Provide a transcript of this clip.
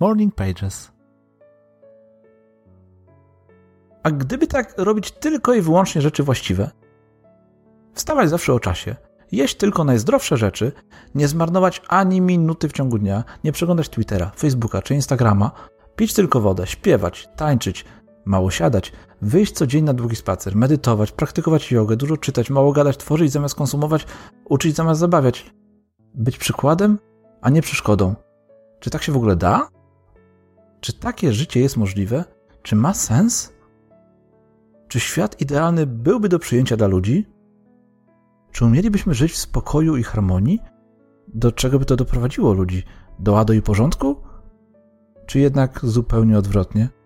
Morning Pages. A gdyby tak robić tylko i wyłącznie rzeczy właściwe? Wstawać zawsze o czasie, jeść tylko najzdrowsze rzeczy, nie zmarnować ani minuty w ciągu dnia, nie przeglądać Twittera, Facebooka czy Instagrama, pić tylko wodę, śpiewać, tańczyć, mało siadać, wyjść co dzień na długi spacer, medytować, praktykować jogę, dużo czytać, mało gadać, tworzyć zamiast konsumować, uczyć zamiast zabawiać. Być przykładem, a nie przeszkodą. Czy tak się w ogóle da? Czy takie życie jest możliwe? Czy ma sens? Czy świat idealny byłby do przyjęcia dla ludzi? Czy umielibyśmy żyć w spokoju i harmonii? Do czego by to doprowadziło ludzi? Do ładu i porządku? Czy jednak zupełnie odwrotnie?